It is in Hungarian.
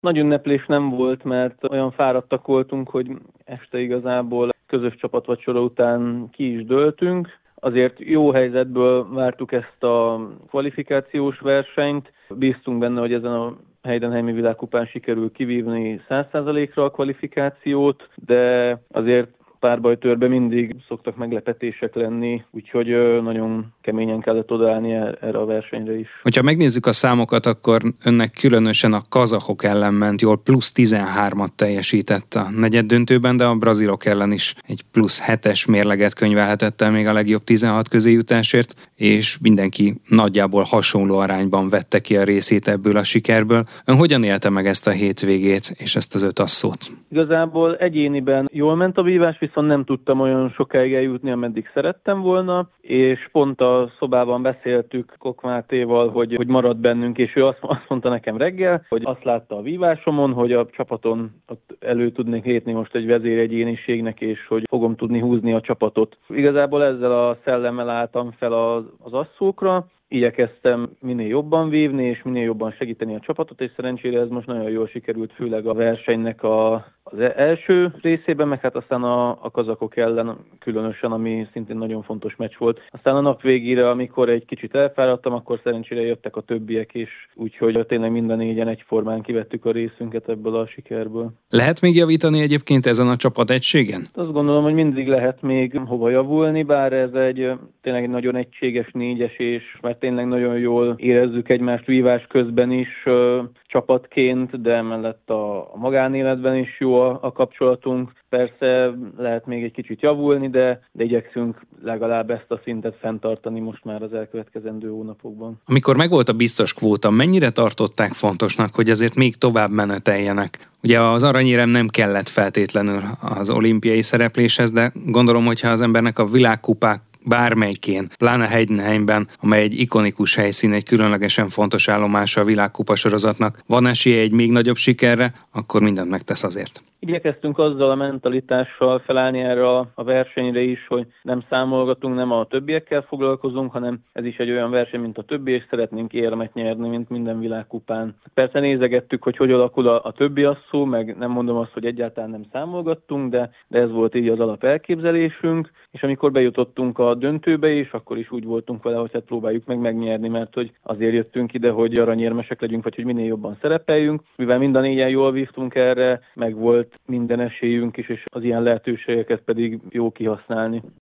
Nagy ünneplés nem volt, mert olyan fáradtak voltunk, hogy este igazából közös csapat sora után ki is döltünk. Azért jó helyzetből vártuk ezt a kvalifikációs versenyt. Bíztunk benne, hogy ezen a Heidenheimi Világkupán sikerül kivívni 100%-ra a kvalifikációt, de azért párbajtőrben mindig szoktak meglepetések lenni, úgyhogy nagyon keményen kellett odaállni erre a versenyre is. Hogyha megnézzük a számokat, akkor önnek különösen a kazahok ellen ment jól, plusz 13-at teljesített a negyeddöntőben, de a brazilok ellen is egy plusz 7-es mérleget könyvelhetett el még a legjobb 16 közé jutásért, és mindenki nagyjából hasonló arányban vette ki a részét ebből a sikerből. Ön hogyan élte meg ezt a hétvégét és ezt az 5 asszót? Igazából egyéniben jól ment a vívás, viszont nem tudtam olyan sokáig eljutni, ameddig szerettem volna, és pont a szobában beszéltük Koch Mátéval, hogy marad bennünk, és ő azt mondta nekem reggel, hogy azt látta a vívásomon, hogy a csapaton ott elő tudnék lépni most egy vezéregyéniségnek, és hogy fogom tudni húzni a csapatot. Igazából ezzel a szellemmel álltam fel az asszókra, igyekeztem minél jobban vívni, és minél jobban segíteni a csapatot, és szerencsére ez most nagyon jól sikerült, főleg a versenynek az első részében, meg hát aztán a kazakok ellen különösen, ami szintén nagyon fontos meccs volt. Aztán a nap végére, amikor egy kicsit elfáradtam, akkor szerencsére jöttek a többiek is, úgyhogy tényleg minden négyen egyformán kivettük a részünket ebből a sikerből. Lehet még javítani egyébként ezen a csapat egységen? Azt gondolom, hogy mindig lehet még hova javulni, bár ez tényleg egy nagyon egységes négyes, és mert tényleg nagyon jól érezzük egymást vívás közben is csapatként, de mellett a magánéletben is jó a kapcsolatunk. Persze lehet még egy kicsit javulni, de igyekszünk legalább ezt a szintet fenntartani most már az elkövetkezendő hónapokban. Amikor megvolt a biztos kvóta, mennyire tartották fontosnak, hogy azért még tovább meneteljenek? Ugye az aranyérem nem kellett feltétlenül az olimpiai szerepléshez, de gondolom, hogyha az embernek a világkupák bármelyikén, pláne Heidenheimben, amely egy ikonikus helyszín, egy különlegesen fontos állomása a világkupa sorozatnak, van esélye egy még nagyobb sikerre, akkor mindent megtesz azért. Igyekeztünk azzal a mentalitással felállni erre a versenyre is, hogy nem számolgatunk, nem a többiekkel foglalkozunk, hanem ez is egy olyan verseny, mint a többi, és szeretnénk érmet nyerni, mint minden világkupán. Persze nézegettük, hogy alakul a többi asszó, meg nem mondom azt, hogy egyáltalán nem számolgattunk, de ez volt így az alap elképzelésünk, és amikor bejutottunk a döntőbe is, akkor is úgy voltunk vele, hogy hát próbáljuk meg megnyerni, mert hogy azért jöttünk ide, hogy aranyérmesek legyünk, vagy hogy minél jobban szerepeljünk. Mivel mind a négyen jól vívtunk erre, meg volt minden esélyünk is, és az ilyen lehetőségeket pedig jó kihasználni.